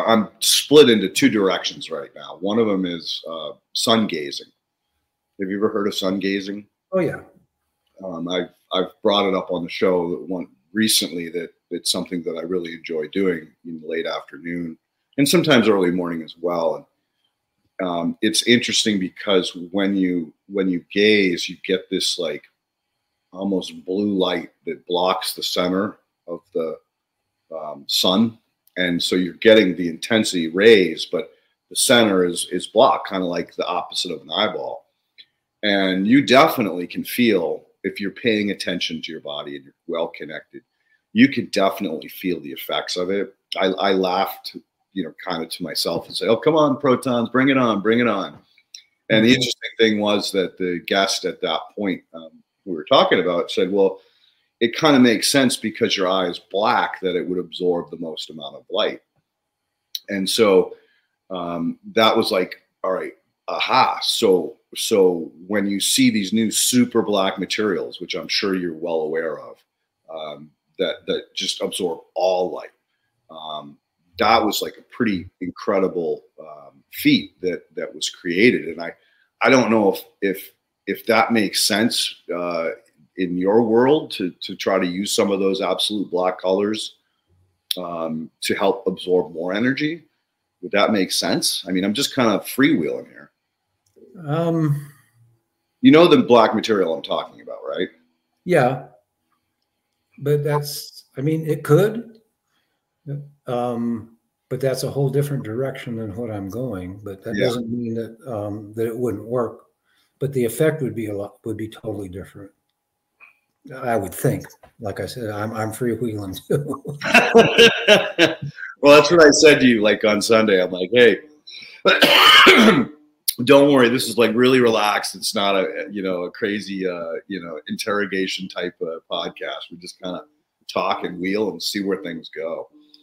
I'm split into two directions right now. One of them is sun gazing. Have you ever heard of sun gazing? Oh yeah. I've brought it up on the show that one recently, that it's something that I really enjoy doing in the late afternoon and sometimes early morning as well. And it's interesting because when you gaze, you get this like almost blue light that blocks the center of the sun. And so you're getting the intensity rays, but the center is blocked, kind of like the opposite of an eyeball. And you definitely can feel, if you're paying attention to your body and you're well connected, you can definitely feel the effects of it. I laughed, you know, kind of to myself and say, oh, come on, protons, bring it on, bring it on. And the interesting thing was that the guest at that point we were talking about said, well, it kind of makes sense because your eye is black that it would absorb the most amount of light. And so that was like, all right, aha. So when you see these new super black materials, which I'm sure you're well aware of, that just absorb all light, that was like a pretty incredible feat that was created. And I don't know if that makes sense in your world to try to use some of those absolute black colors to help absorb more energy. Would that make sense? I mean, I'm just kind of freewheeling here. You know the black material I'm talking about, right? Yeah. But that's, I mean, it could. But that's a whole different direction than what I'm going. But that doesn't mean that it wouldn't work. But the effect would be totally different. I would think, like I said, I'm freewheeling too. Well, that's what I said to you, like on Sunday. I'm like, hey, don't worry. This is like really relaxed. It's not a crazy, interrogation type of podcast. We just kind of talk and wheel and see where things go.